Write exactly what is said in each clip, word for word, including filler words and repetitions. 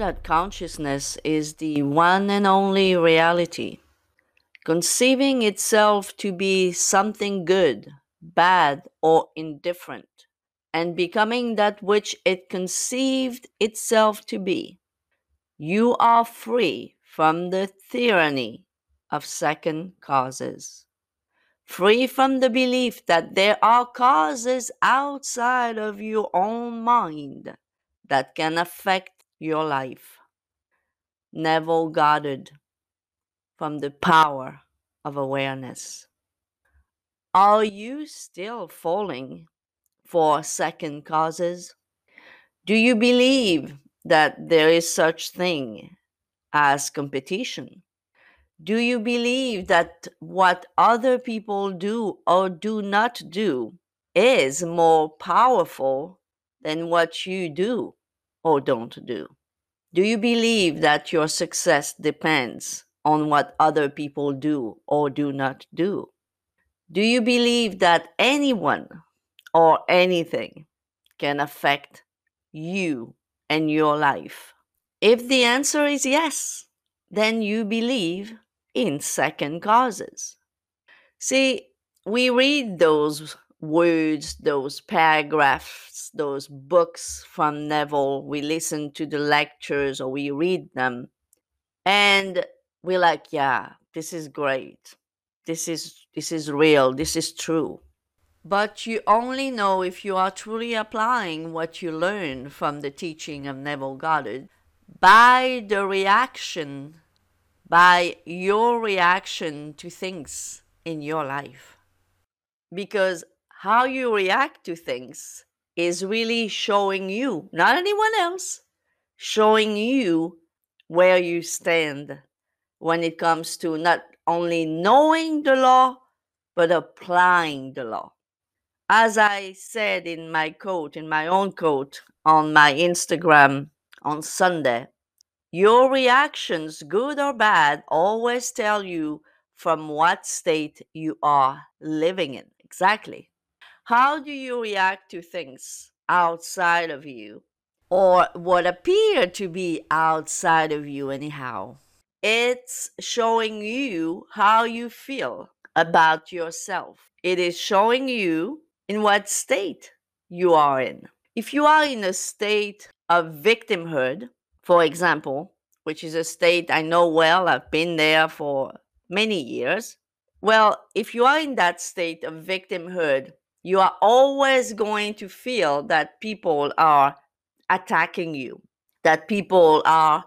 that consciousness is the one and only reality, conceiving itself to be something good, bad, or indifferent, and becoming that which it conceived itself to be, you are free from the tyranny of second causes, free from the belief that there are causes outside of your own mind that can affect your life. Neville Goddard, from The Power of Awareness. Are you still falling for second causes? Do you believe that there is such thing as competition? Do you believe that what other people do or do not do is more powerful than what you do or don't do? Do you believe that your success depends on what other people do or do not do? Do you believe that anyone or anything can affect you and your life? If the answer is yes, then you believe in second causes. See, we read those words, those paragraphs, those books from Neville, we listen to the lectures or we read them, and we're like, yeah, this is great. This is, this is real. This is true. But you only know if you are truly applying what you learn from the teaching of Neville Goddard by the reaction, by your reaction to things in your life. Because how you react to things is really showing you, not anyone else, showing you where you stand when it comes to not only knowing the law, but applying the law. As I said in my quote, in my own quote, on my Instagram on Sunday, your reactions, good or bad, always tell you from what state you are living in. Exactly. How do you react to things outside of you, or what appear to be outside of you anyhow? It's showing you how you feel about yourself. It is showing you in what state you are in. If you are in a state of victimhood, for example, which is a state I know well, I've been there for many years. Well, if you are in that state of victimhood, you are always going to feel that people are attacking you, that people are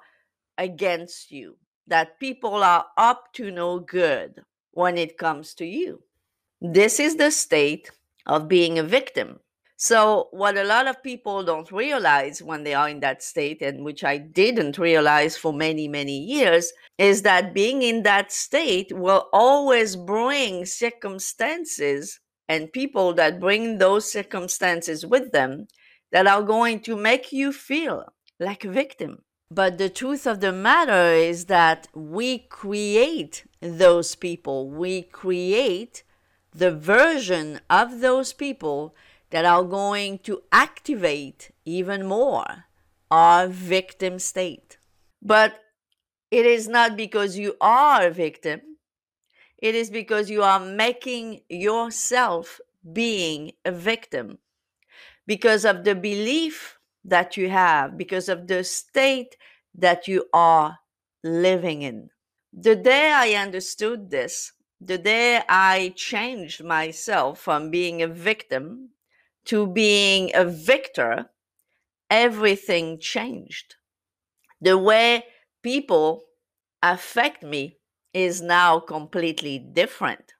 against you, that people are up to no good when it comes to you. This is the state of being a victim. So what a lot of people don't realize when they are in that state, and which I didn't realize for many, many years, is that being in that state will always bring circumstances and people that bring those circumstances with them that are going to make you feel like a victim. But the truth of the matter is that we create those people. We create the version of those people that are going to activate even more our victim state. But it is not because you are a victim. It is because you are making yourself being a victim because of the belief that you have, because of the state that you are living in. The day I understood this, the day I changed myself from being a victim to being a victor, everything changed. The way people affect me is now completely different.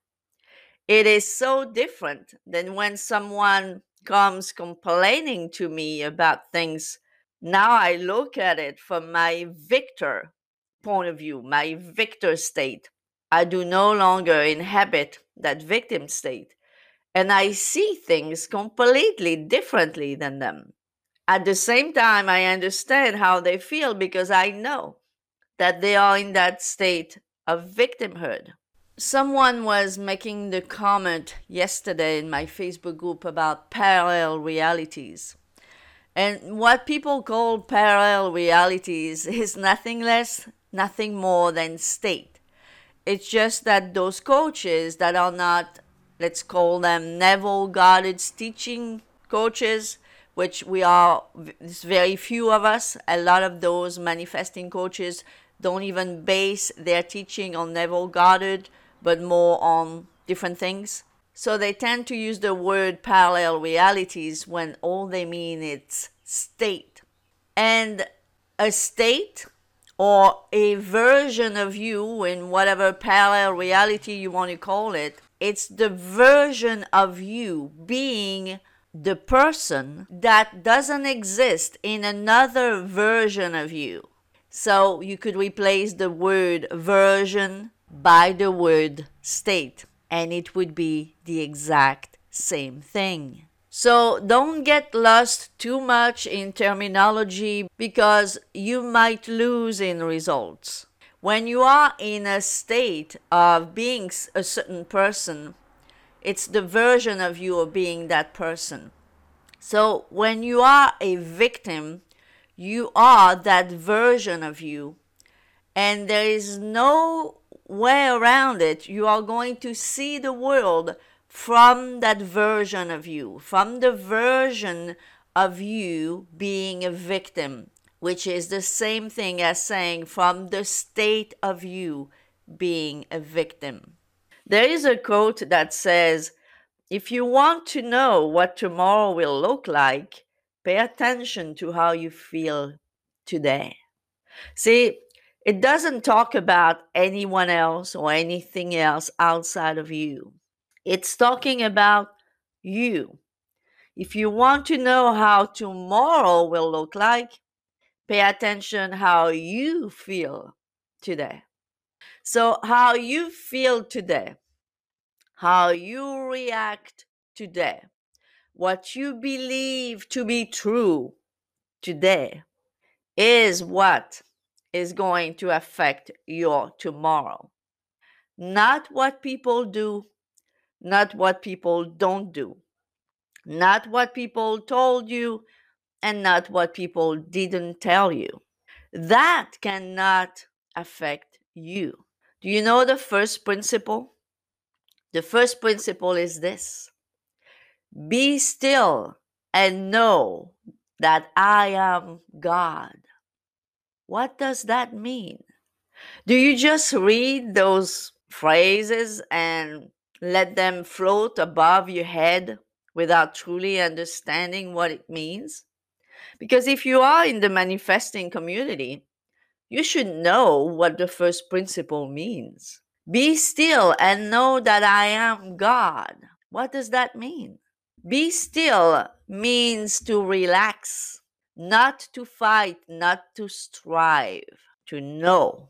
It is so different than when someone comes complaining to me about things. Now I look at it from my victor point of view, my victor state. I do no longer inhabit that victim state, and I see things completely differently than them. At the same time, I understand how they feel because I know that they are in that state of victimhood. Someone was making the comment yesterday in my Facebook group about parallel realities. And what people call parallel realities is nothing less, nothing more than state. It's just that those coaches that are not, let's call them Neville Goddard's teaching coaches, which we are, there's very few of us. A lot of those manifesting coaches don't even base their teaching on Neville Goddard, but more on different things. So they tend to use the word parallel realities when all they mean is state. And a state or a version of you in whatever parallel reality you want to call it, it's the version of you being the person that doesn't exist in another version of you. So you could replace the word version by the word state, and it would be the exact same thing. So don't get lost too much in terminology, because you might lose in results. When you are in a state of being a certain person, it's the version of you of being that person. So when you are a victim, you are that version of you, and there is no way around it. You are going to see the world from that version of you, from the version of you being a victim, which is the same thing as saying from the state of you being a victim. There is a quote that says, if you want to know what tomorrow will look like, pay attention to how you feel today. See, it doesn't talk about anyone else or anything else outside of you. It's talking about you. If you want to know how tomorrow will look like, pay attention how you feel today. So how you feel today, how you react today, what you believe to be true today is what is going to affect your tomorrow. Not what people do, not what people don't do, not what people told you, and not what people didn't tell you. That cannot affect you. Do you know the first principle? The first principle is this: be still and know that I am God. What does that mean? Do you just read those phrases and let them float above your head without truly understanding what it means? Because if you are in the manifesting community, you should know what the first principle means. Be still and know that I am God. What does that mean? Be still means to relax. Not to fight, not to strive, to know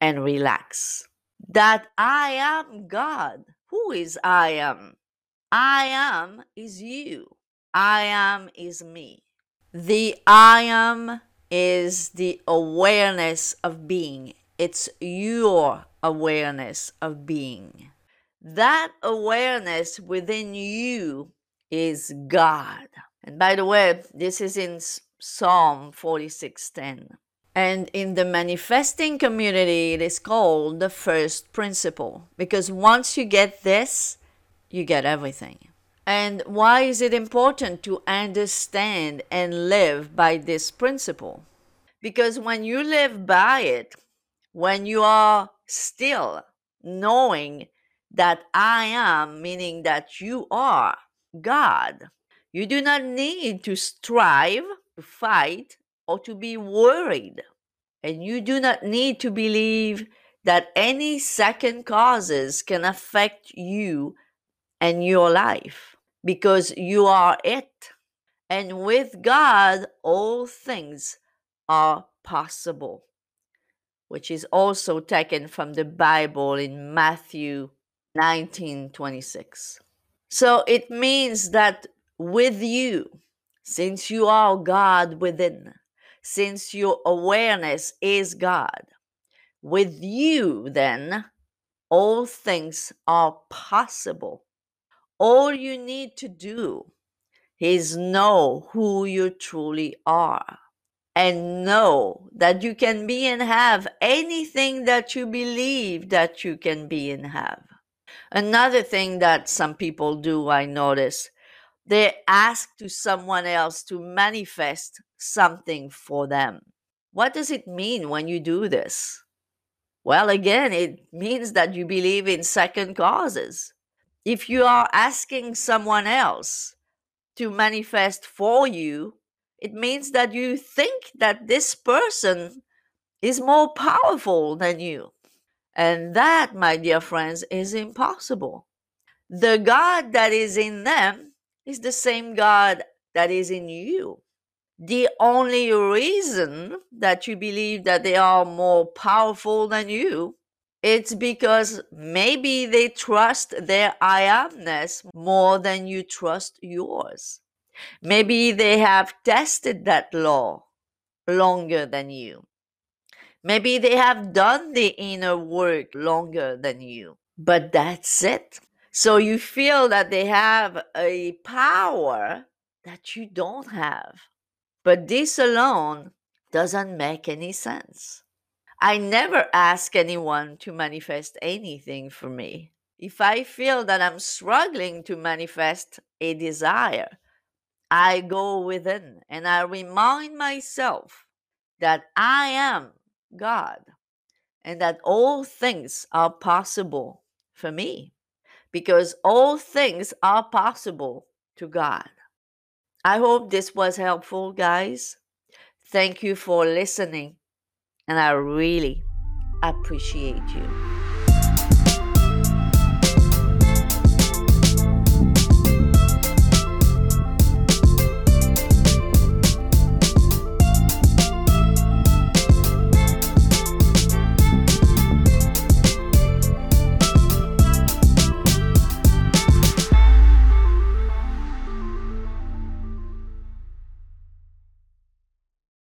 and relax. That I am God. Who is I am? I am is you. I am is me. The I am is the awareness of being. It's your awareness of being. That awareness within you is God. And by the way, this is in Psalm forty-six ten. And in the manifesting community, it is called the first principle, because once you get this, you get everything. And why is it important to understand and live by this principle? Because when you live by it, when you are still knowing that I am, meaning that you are God, you do not need to strive, to fight, or to be worried. And you do not need to believe that any second causes can affect you and your life, because you are it. And with God, all things are possible, which is also taken from the Bible in Matthew nineteen twenty-six. So it means that with you, since you are God within, since your awareness is God, with you then, all things are possible. All you need to do is know who you truly are and know that you can be and have anything that you believe that you can be and have. Another thing that some people do, I notice, they ask to someone else to manifest something for them. What does it mean when you do this? Well, again, it means that you believe in second causes. If you are asking someone else to manifest for you, it means that you think that this person is more powerful than you. And that, my dear friends, is impossible. The God that is in them is the same God that is in you. The only reason that you believe that they are more powerful than you, it's because maybe they trust their I amness more than you trust yours. Maybe they have tested that law longer than you. Maybe they have done the inner work longer than you, but that's it. So you feel that they have a power that you don't have. But this alone doesn't make any sense. I never ask anyone to manifest anything for me. If I feel that I'm struggling to manifest a desire, I go within and I remind myself that I am God and that all things are possible for me, because all things are possible to God. I hope this was helpful, guys. Thank you for listening, and I really appreciate you.